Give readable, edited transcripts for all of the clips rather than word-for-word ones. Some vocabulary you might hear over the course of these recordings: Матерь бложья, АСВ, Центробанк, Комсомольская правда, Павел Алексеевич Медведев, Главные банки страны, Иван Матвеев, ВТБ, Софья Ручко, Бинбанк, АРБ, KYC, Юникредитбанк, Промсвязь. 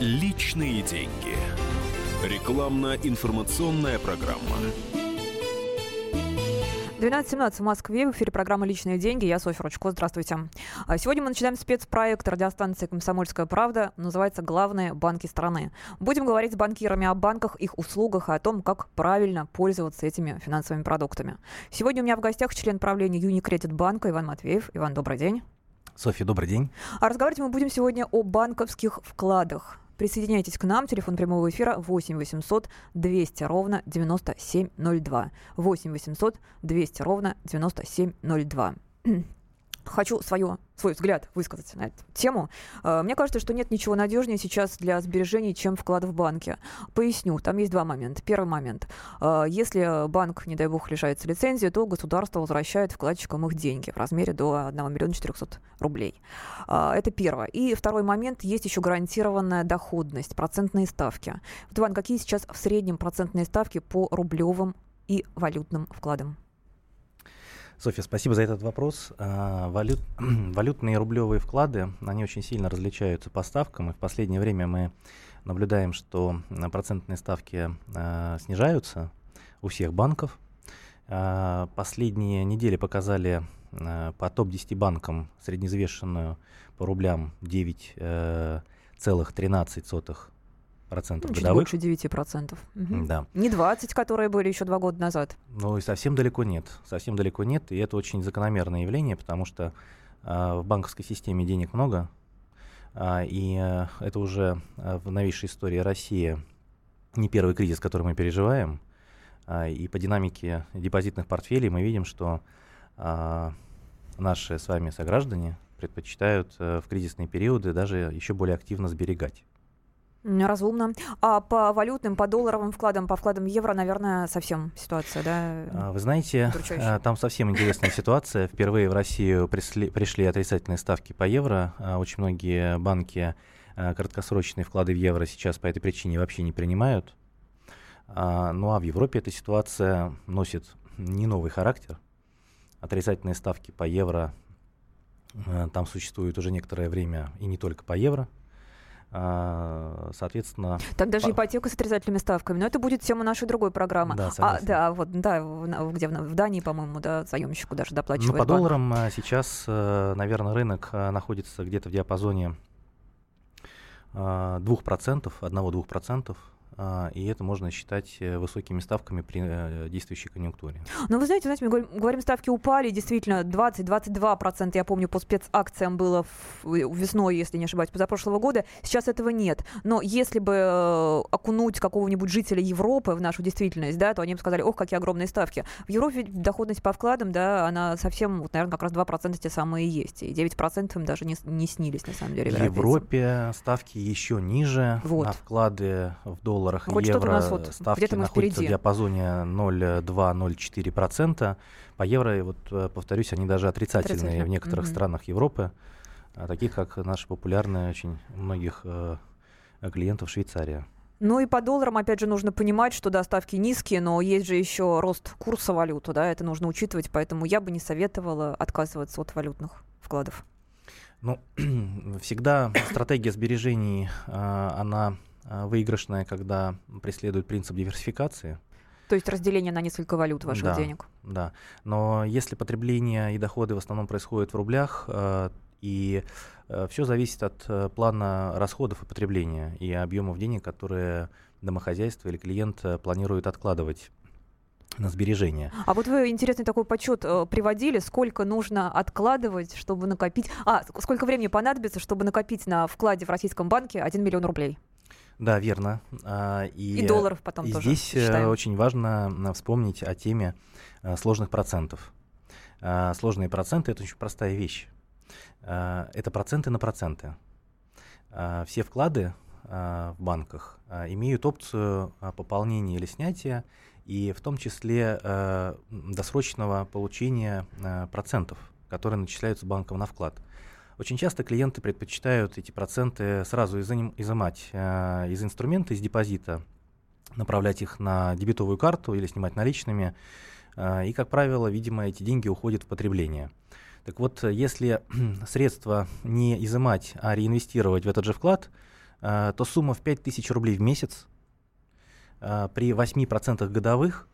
Личные деньги. Рекламно-информационная программа. 12:17 в Москве. В эфире программа «Личные деньги». Я Софья Ручко. Здравствуйте. Сегодня мы начинаем спецпроект радиостанции «Комсомольская правда». Называется «Главные банки страны». Будем говорить с банкирами о банках, их услугах и о том, как правильно пользоваться этими финансовыми продуктами. Сегодня у меня в гостях член правления Юникредитбанка Иван Матвеев. Иван, добрый день. Софья, добрый день. А разговаривать мы будем сегодня о банковских вкладах. Присоединяйтесь к нам. Телефон прямого эфира 8 800 200 97 02. 8 800 200 97 02. Хочу свой взгляд высказать на эту тему. Мне кажется, что нет ничего надежнее сейчас для сбережений, чем вклад в банке. Поясню. Там есть два момента. Первый момент. Если банк, не дай бог, лишается лицензии, то государство возвращает вкладчикам их деньги в размере до 1 миллиона 400 рублей. Это первое. И второй момент. Есть еще гарантированная доходность, процентные ставки. Вот, Иван, какие сейчас в среднем процентные ставки по рублевым и валютным вкладам? Софья, спасибо за этот вопрос. Валютные и рублевые вклады, они очень сильно различаются по ставкам. И в последнее время мы наблюдаем, что процентные ставки снижаются у всех банков. Последние недели показали по топ-10 банкам средневзвешенную по рублям 9,13%. Процентов годовых. Чуть больше 9%. Угу. Да. Не 20, которые были еще 2 года назад. Ну и совсем далеко нет. Совсем далеко нет. И это очень закономерное явление, потому что в банковской системе денег много. И это уже в новейшей истории России не первый кризис, который мы переживаем. И по динамике депозитных портфелей мы видим, что наши с вами сограждане предпочитают в кризисные периоды даже еще более активно сберегать. Разумно. А по валютным, по долларовым вкладам, по вкладам евро, наверное, совсем ситуация, да? Вы знаете, там совсем интересная ситуация. Впервые в Россию пришли отрицательные ставки по евро. Очень многие банки краткосрочные вклады в евро сейчас по этой причине вообще не принимают. Ну а в Европе эта ситуация носит не новый характер. Отрицательные ставки по евро там существуют уже некоторое время, и не только по евро. Соответственно... Там даже ипотека с отрицательными ставками. Но это будет тема нашей другой программы. Да, где в Дании, по-моему, да, заемщику даже доплачивают. Ну, по долларам сейчас, наверное, рынок находится где-то в диапазоне 2%, 1-2%. И это можно считать высокими ставками при действующей конъюнктуре. Ну, вы знаете, мы говорим, ставки упали, действительно, 20-22%, я помню, по спецакциям было весной, если не ошибаюсь, позапрошлого года, сейчас этого нет. Но если бы окунуть какого-нибудь жителя Европы в нашу действительность, да, то они бы сказали, ох, какие огромные ставки. В Европе доходность по вкладам, да, она совсем, вот, наверное, как раз 2% те самые и есть, и 9% им даже не снились, на самом деле. В Европе ставки еще ниже, вот. На вклады в доллар, хоть евро, у нас вот ставки находятся впереди. В диапазоне 0,2-0,4%. По евро, вот, повторюсь, они даже отрицательные в некоторых странах Европы, таких как наши популярные очень многих клиентов Швейцария. Ну и по долларам, опять же, нужно понимать, что да, ставки низкие, но есть же еще рост курса валюты, да, это нужно учитывать, поэтому я бы не советовала отказываться от валютных вкладов. Ну, всегда стратегия сбережений, она... выигрышная, когда преследует принцип диверсификации. То есть разделение на несколько валют ваших денег. Да, но если потребление и доходы в основном происходят в рублях, и все зависит от плана расходов и потребления, и объемов денег, которые домохозяйство или клиент планирует откладывать на сбережения. А вот вы интересный такой подсчет приводили, сколько нужно откладывать, чтобы накопить... сколько времени понадобится, чтобы накопить на вкладе в российском банке 1 миллион рублей? Да, верно. И долларов потом тоже. Здесь очень важно вспомнить о теме сложных процентов. Сложные проценты — это очень простая вещь. Это проценты на проценты. Все вклады в банках имеют опцию пополнения или снятия, и в том числе досрочного получения процентов, которые начисляются банком на вклад. Очень часто клиенты предпочитают эти проценты сразу изымать из инструмента, из депозита, направлять их на дебетовую карту или снимать наличными. И, как правило, видимо, эти деньги уходят в потребление. Так вот, если средства не изымать, а реинвестировать в этот же вклад, то сумма в 5000 рублей в месяц при 8% годовых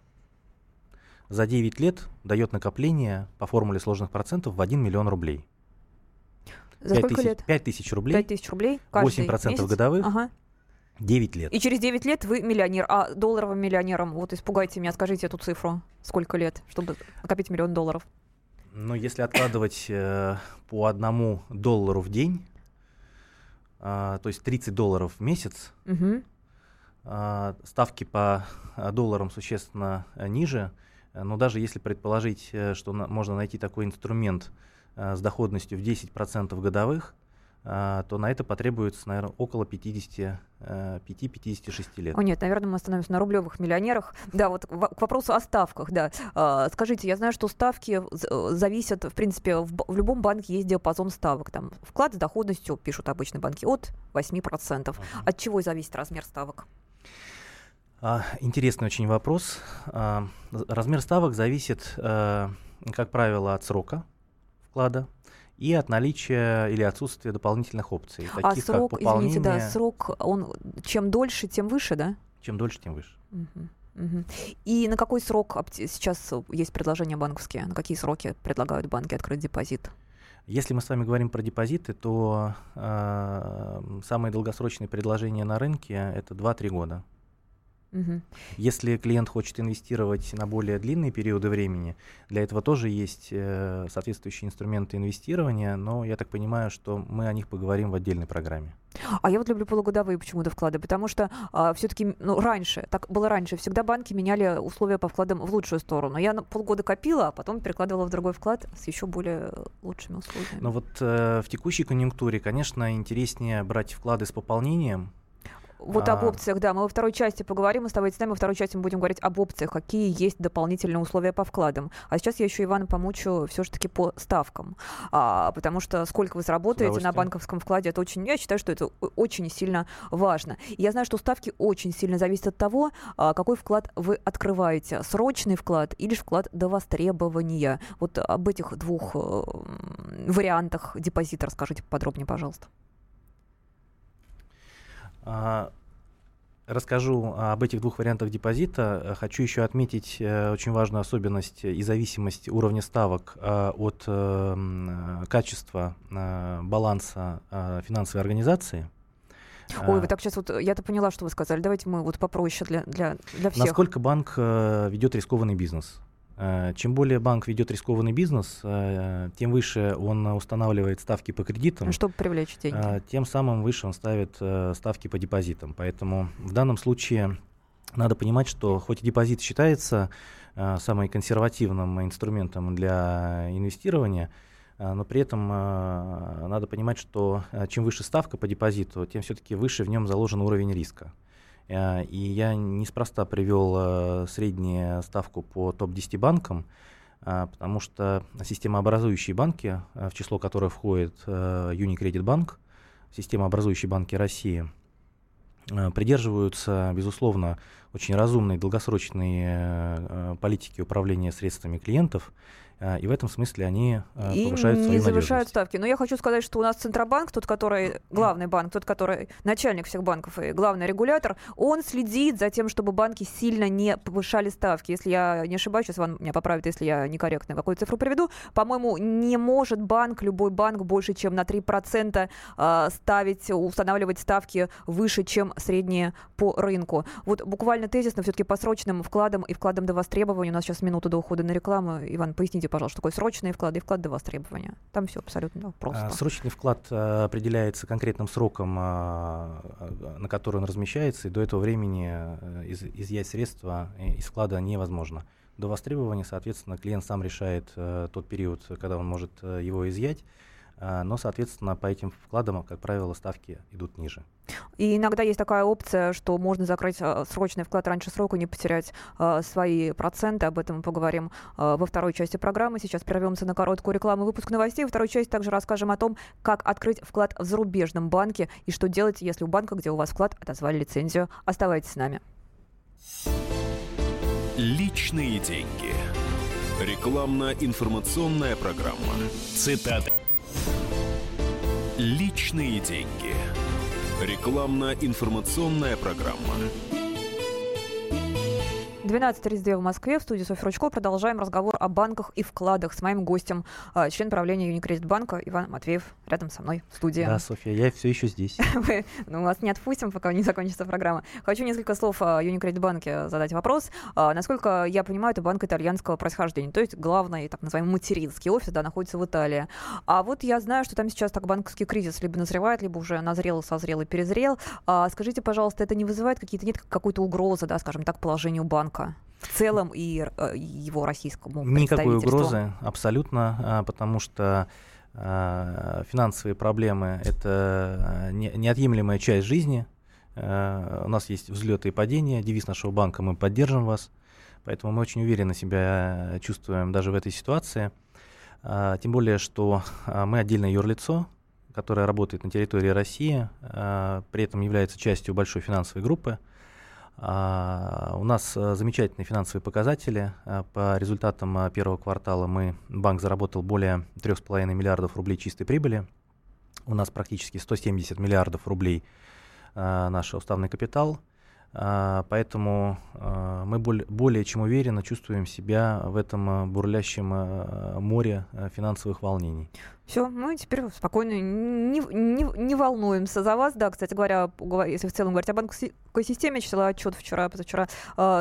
за 9 лет дает накопление по формуле сложных процентов в 1 миллион рублей. За сколько лет? 5 тысяч рублей. 8% годовых. Ага. 9 лет. И через 9 лет вы миллионер. А долларовым миллионером, вот испугайте меня, скажите эту цифру. Сколько лет, чтобы накопить $1 миллион? Ну, если откладывать по $1 в день, то есть $30 в месяц, угу. Ставки по долларам существенно ниже. Но даже если предположить, что можно найти такой инструмент с доходностью в 10% годовых, то на это потребуется, наверное, около 55-56 лет. О, нет, наверное, мы остановимся на рублевых миллионерах. Да, вот к вопросу о ставках, да. Скажите, я знаю, что ставки зависят, в принципе, в любом банке есть диапазон ставок. Там вклад с доходностью, пишут обычно банки, от 8%. Uh-huh. От чего зависит размер ставок? Интересный очень вопрос. Размер ставок зависит, как правило, от срока вклада и от наличия или отсутствия дополнительных опций, таких срок, как пополнение. Извините, да, срок, он чем дольше, тем выше, да? Чем дольше, тем выше. Угу, угу. И на какой срок сейчас есть предложения банковские? На какие сроки предлагают банки открыть депозит? Если мы с вами говорим про депозиты, то самые долгосрочные предложения на рынке – это 2-3 года. Угу. Если клиент хочет инвестировать на более длинные периоды времени, для этого тоже есть соответствующие инструменты инвестирования, но я так понимаю, что мы о них поговорим в отдельной программе. А я вот люблю полугодовые почему-то вклады, потому что все-таки раньше, так было раньше, всегда банки меняли условия по вкладам в лучшую сторону. Я на полгода копила, а потом перекладывала в другой вклад с еще более лучшими условиями. Но вот в текущей конъюнктуре, конечно, интереснее брать вклады с пополнением. Вот об опциях, да, мы во второй части поговорим, оставайтесь с нами, во второй части мы будем говорить об опциях, какие есть дополнительные условия по вкладам. А сейчас я еще Ивана помучу все-таки по ставкам, потому что сколько вы заработаете на банковском вкладе, это очень, я считаю, что это очень сильно важно. И я знаю, что ставки очень сильно зависят от того, какой вклад вы открываете, срочный вклад или же вклад до востребования. Вот об этих двух вариантах депозита расскажите подробнее, пожалуйста. Расскажу об этих двух вариантах депозита. Хочу еще отметить очень важную особенность и зависимость уровня ставок от качества баланса финансовой организации. Ой, вы так сейчас вот, я-то поняла, что вы сказали. Давайте мы вот попроще для всех. Насколько банк ведет рискованный бизнес? Чем более банк ведет рискованный бизнес, тем выше он устанавливает ставки по кредитам. Чтобы привлечь деньги. Тем самым выше он ставит ставки по депозитам. Поэтому в данном случае надо понимать, что хоть и депозит считается самым консервативным инструментом для инвестирования, но при этом надо понимать, что чем выше ставка по депозиту, тем все-таки выше в нем заложен уровень риска. И я неспроста привел среднюю ставку по топ-10 банкам, потому что системообразующие банки, в число которых входит Юникредитбанк, системообразующие банки России, придерживаются, безусловно, очень разумной долгосрочной политики управления средствами клиентов. И в этом смысле они повышают свою надежность. И не завышают ставки. Но я хочу сказать, что у нас Центробанк, тот, который главный банк, тот, который начальник всех банков и главный регулятор, он следит за тем, чтобы банки сильно не повышали ставки. Если я не ошибаюсь, сейчас Иван меня поправит, если я некорректно какую цифру приведу. По-моему, не может банк, любой банк, больше чем на 3% устанавливать ставки выше, чем средние по рынку. Вот буквально тезисно, все-таки по срочным вкладам и вкладам до востребования. У нас сейчас минута до ухода на рекламу. Иван, поясните, пожалуйста, такой срочный вклад и вклад до востребования. Там все абсолютно просто. Срочный вклад определяется конкретным сроком, на который он размещается, и до этого времени изъять средства из вклада невозможно. До востребования, соответственно, клиент сам решает тот период, когда он может его изъять, но, соответственно, по этим вкладам, как правило, ставки идут ниже. И иногда есть такая опция, что можно закрыть срочный вклад раньше срока, не потерять свои проценты. Об этом мы поговорим во второй части программы. Сейчас прервемся на короткую рекламу, выпуск новостей. Во второй части также расскажем о том, как открыть вклад в зарубежном банке и что делать, если у банка, где у вас вклад, отозвали лицензию. Оставайтесь с нами. Личные деньги. Рекламно-информационная программа. Цитаты. Личные деньги. Рекламно-информационная программа. 12:32 в Москве. В студии Софья Ручко. Продолжаем разговор о банках и вкладах с моим гостем, член правления Юникредитбанка Иван Матвеев. Рядом со мной в студии. Да, Софья, я все еще здесь. Мы вас не отпустим, пока не закончится программа. Хочу несколько слов о Юникредитбанке задать вопрос. Насколько я понимаю, это банк итальянского происхождения. То есть главный, так называемый, материнский офис, да, находится в Италии. А вот я знаю, что там сейчас так банковский кризис либо назревает, либо уже назрел, созрел и перезрел. Скажите, пожалуйста, это не вызывает какой-то угрозы, да, скажем так, положению банка в целом и его российскому представительству? Никакой угрозы абсолютно, потому что финансовые проблемы — это неотъемлемая часть жизни. У нас есть взлеты и падения. Девиз нашего банка — мы поддержим вас. Поэтому мы очень уверенно себя чувствуем даже в этой ситуации. Тем более, что мы отдельное юрлицо, которое работает на территории России, при этом является частью большой финансовой группы. У нас замечательные финансовые показатели. По результатам первого квартала банк заработал более 3,5 миллиардов рублей чистой прибыли. У нас практически 170 миллиардов рублей наш уставный капитал. Поэтому мы более чем уверенно чувствуем себя в этом бурлящем море финансовых волнений. Все, мы теперь спокойно не волнуемся за вас. Да, кстати говоря, если в целом говорить о банковской системе, читала отчет вчера, позавчера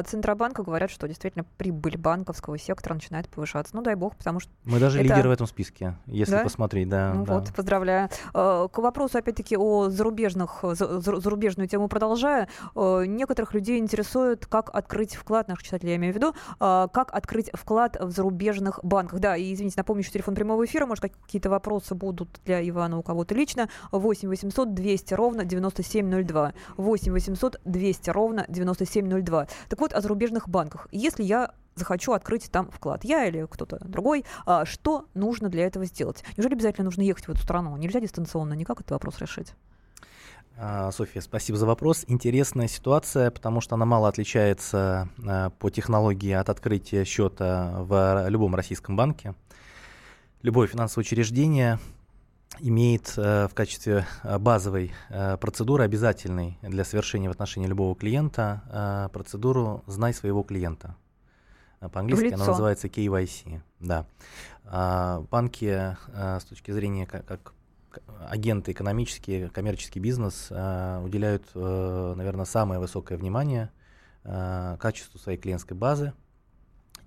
Центробанка, говорят, что действительно прибыль банковского сектора начинает повышаться. Ну, дай бог, потому что... Мы даже лидеры в этом списке, если посмотреть. Да, ну да. Вот, поздравляю. К вопросу, опять-таки, о зарубежную тему продолжая. Некоторых людей интересует, как открыть вклад, наших читателей я имею в виду, как открыть вклад в зарубежных банках. Да, и, извините, напомню, что телефон прямого эфира, может, какие-то вопросы будут для Ивана у кого-то лично. 8 800 200 ровно 9702. 8 800 200 ровно 9702. Так вот, о зарубежных банках. Если я захочу открыть там вклад, я или кто-то другой, что нужно для этого сделать? Неужели обязательно нужно ехать в эту страну? Нельзя дистанционно никак этот вопрос решить? Софья, спасибо за вопрос. Интересная ситуация, потому что она мало отличается по технологии от открытия счета в любом российском банке. Любое финансовое учреждение имеет в качестве базовой процедуры, обязательной для совершения в отношении любого клиента, процедуру «Знай своего клиента». По-английски она называется KYC. Да. Банки с точки зрения как агенты экономические, коммерческий бизнес уделяют, наверное, самое высокое внимание качеству своей клиентской базы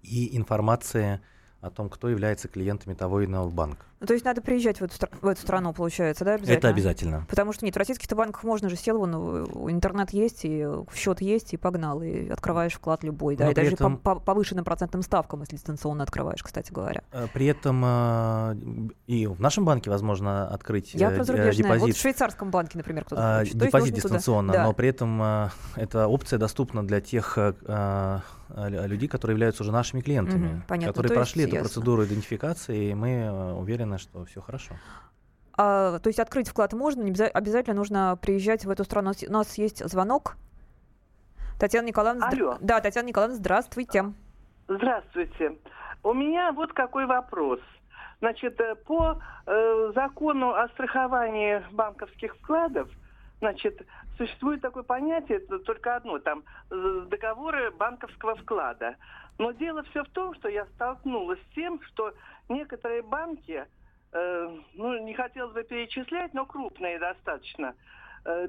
и информации о том, кто является клиентами того или иного банка. То есть надо приезжать в эту страну, получается, да, обязательно? Это обязательно. Потому что нет, в российских-то банках можно же сел, интернет есть, и счет есть, и погнал, и открываешь вклад любой, да, и даже по повышенным процентным ставкам, если дистанционно открываешь, кстати говоря. При этом и в нашем банке возможно открыть депозит. Вот в швейцарском банке, например, кто-то хочет. Депозит дистанционно, но при этом эта опция доступна для тех людей, которые являются уже нашими клиентами, которые прошли эту процедуру идентификации, и мы уверены, что все хорошо. То есть открыть вклад можно, не обязательно нужно приезжать в эту страну. У нас есть звонок. Татьяна Николаевна, алло. Да, Татьяна Николаевна, здравствуйте. Здравствуйте. У меня вот какой вопрос. Значит, по закону о страховании банковских вкладов, значит, существует такое понятие, только одно, там, договоры банковского вклада. Но дело все в том, что я столкнулась с тем, что некоторые банки, не хотелось бы перечислять, но крупные достаточно,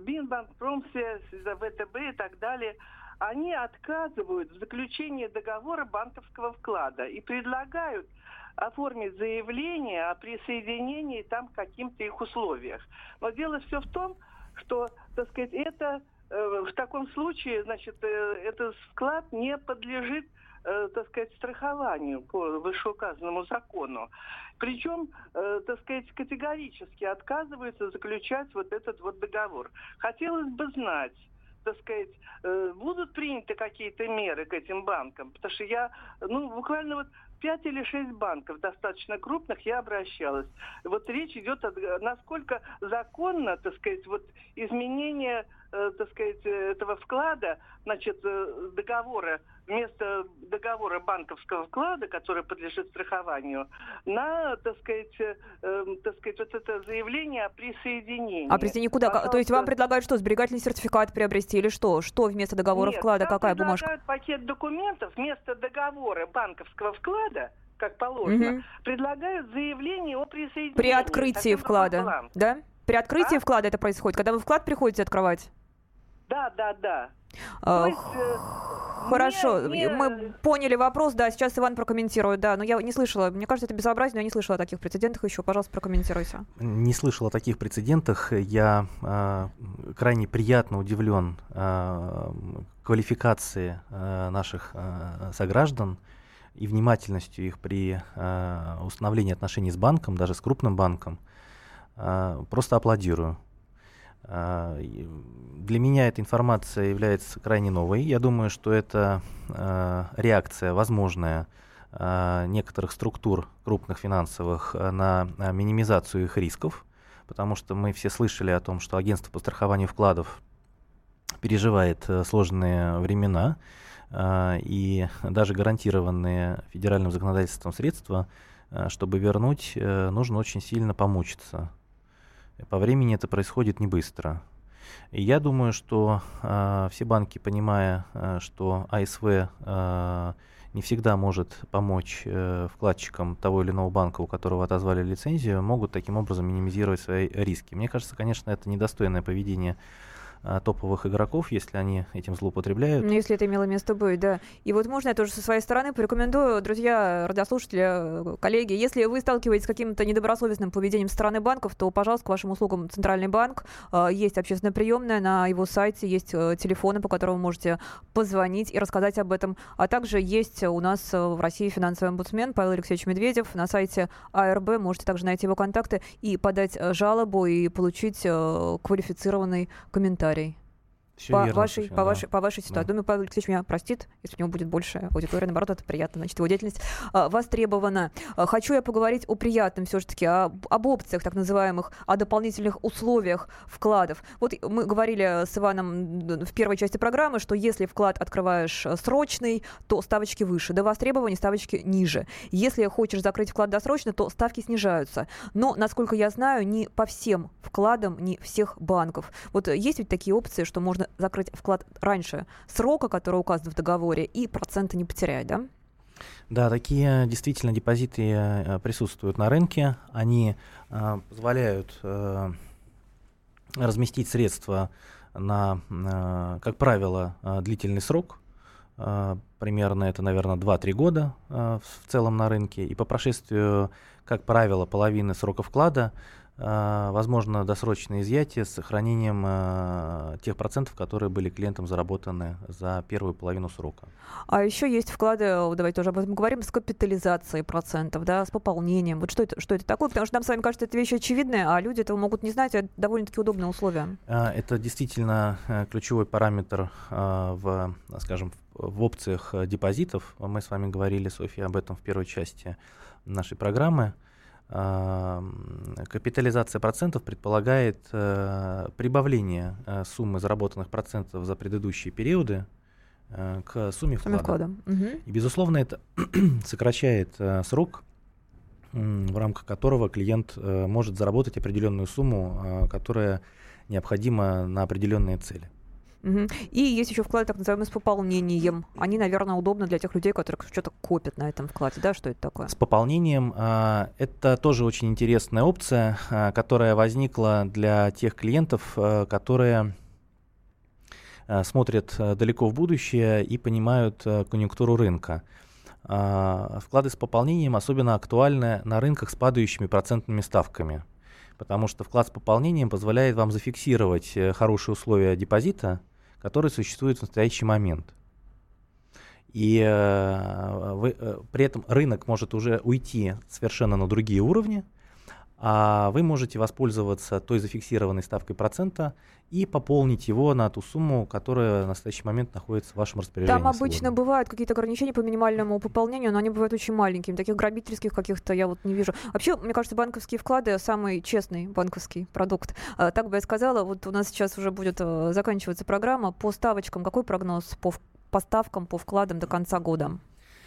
Бинбанк, Промсвязь, ВТБ и так далее, они отказывают в заключении договора банковского вклада и предлагают оформить заявление о присоединении там к каким-то их условиях. Но дело все в том, что, так сказать, это в таком случае, значит, этот вклад не подлежит, так сказать, страхованию по вышеуказанному закону. Причем, так сказать, категорически отказываются заключать вот этот вот договор. Хотелось бы знать, так сказать, будут приняты какие-то меры к этим банкам? Потому что я, буквально 5 или 6 банков достаточно крупных я обращалась. Вот речь идет, насколько законно, так сказать, вот изменение так сказать, этого вклада, значит, договора, вместо договора банковского вклада, который подлежит страхованию, на, так сказать, вот это заявление о присоединении. А присоединение куда? Пожалуйста. То есть вам предлагают что, сберегательный сертификат приобрести или что? Что вместо договора вклада, какая бумажка? Предлагают пакет документов вместо договора банковского вклада, как положено, предлагают заявление о присоединении. При открытии вклада, да? При открытии вклада это происходит, когда вы вклад приходите открывать? Да. Хорошо, мы поняли вопрос, да, сейчас Иван прокомментирует, да, но я не слышала, мне кажется, это безобразие, но я не слышала о таких прецедентах еще, пожалуйста, прокомментируйте. Не слышала о таких прецедентах, я крайне приятно удивлен квалификации наших сограждан и внимательностью их при установлении отношений с банком, даже с крупным банком, просто аплодирую. Для меня эта информация является крайне новой. Я думаю, что это реакция возможная некоторых структур крупных финансовых на минимизацию их рисков, потому что мы все слышали о том, что агентство по страхованию вкладов переживает сложные времена, и даже гарантированные федеральным законодательством средства, чтобы вернуть, нужно очень сильно помучиться. По времени это происходит не быстро. И я думаю, что все банки, понимая, что АСВ не всегда может помочь вкладчикам того или иного банка, у которого отозвали лицензию, могут таким образом минимизировать свои риски. Мне кажется, конечно, это недостойное поведение топовых игроков, если они этим злоупотребляют. Ну, если это имело место быть, да. И вот можно я тоже со своей стороны порекомендую, друзья, радиослушатели, коллеги, если вы сталкиваетесь с каким-то недобросовестным поведением со стороны банков, то, пожалуйста, к вашим услугам Центральный банк. Есть общественная приемная, на его сайте есть телефоны, по которым вы можете позвонить и рассказать об этом. А также есть у нас в России финансовый омбудсмен Павел Алексеевич Медведев. На сайте АРБ можете также найти его контакты и подать жалобу, и получить квалифицированный комментарий. По вашей ситуации. Да. Думаю, Павел Алексеевич меня простит, если у него будет больше аудитории. Наоборот, это приятно. Значит, его деятельность востребована. Хочу я поговорить о приятном все-таки, об опциях так называемых, о дополнительных условиях вкладов. Вот мы говорили с Иваном в первой части программы, что если вклад открываешь срочный, то ставочки выше. До востребования ставочки ниже. Если хочешь закрыть вклад досрочно, то ставки снижаются. Но, насколько я знаю, не по всем вкладам, не всех банков. Вот есть ведь такие опции, что можно закрыть вклад раньше срока, который указан в договоре, и проценты не потерять, да? Да, такие действительно депозиты присутствуют на рынке. Они позволяют разместить средства на, как правило, длительный срок. Примерно это, наверное, 2-3 года в целом на рынке. И по прошествию, как правило, половины срока вклада возможно досрочное изъятие с сохранением тех процентов, которые были клиентам заработаны за первую половину срока. А еще есть вклады, давайте тоже об этом говорим, с капитализацией процентов, да, с пополнением. Вот что это такое? Потому что нам с вами кажется, это вещи очевидные, а люди этого могут не знать, это довольно-таки удобные условия. Это действительно ключевой параметр в опциях депозитов. Мы с вами говорили, Софья, об этом в первой части нашей программы. Капитализация процентов предполагает прибавление суммы заработанных процентов за предыдущие периоды к сумме вклада. И, безусловно, это сокращает срок, в рамках которого клиент может заработать определенную сумму, которая необходима на определенные цели. И есть еще вклады, так называемые, с пополнением. Они, наверное, удобны для тех людей, которые что-то копят на этом вкладе. Да, что это такое? С пополнением это тоже очень интересная опция, которая возникла для тех клиентов, которые смотрят далеко в будущее и понимают конъюнктуру рынка. Вклады с пополнением особенно актуальны на рынках с падающими процентными ставками, потому что вклад с пополнением позволяет вам зафиксировать хорошие условия депозита, которые существуют в настоящий момент. И при этом рынок может уже уйти совершенно на другие уровни, вы можете воспользоваться той зафиксированной ставкой процента и пополнить его на ту сумму, которая в настоящий момент находится в вашем распоряжении. Там обычно сегодня бывают какие-то ограничения по минимальному пополнению, но они бывают очень маленькими. Таких грабительских каких-то я вот не вижу. Вообще, мне кажется, банковские вклады — самый честный банковский продукт. Так бы я сказала, вот у нас сейчас уже будет заканчиваться программа. По ставочкам какой прогноз по ставкам, по вкладам до конца года?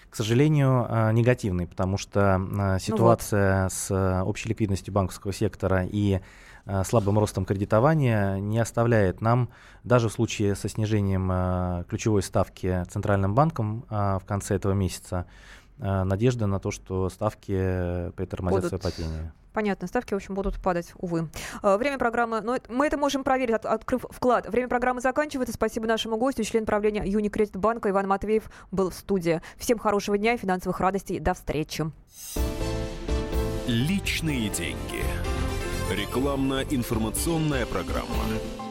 К сожалению, негативный, потому что ситуация с общей ликвидностью банковского сектора и слабым ростом кредитования не оставляет нам, даже в случае со снижением ключевой ставки Центральным банком в конце этого месяца, надежда на то, что ставки притормозят свое падение. Понятно, ставки, в общем, будут падать, увы. Время программы, но мы это можем проверить, открыв вклад. Время программы заканчивается. Спасибо нашему гостю, член правления Юникредитбанка Иван Матвеев был в студии. Всем хорошего дня и финансовых радостей. До встречи. Личные деньги. Рекламно-информационная программа.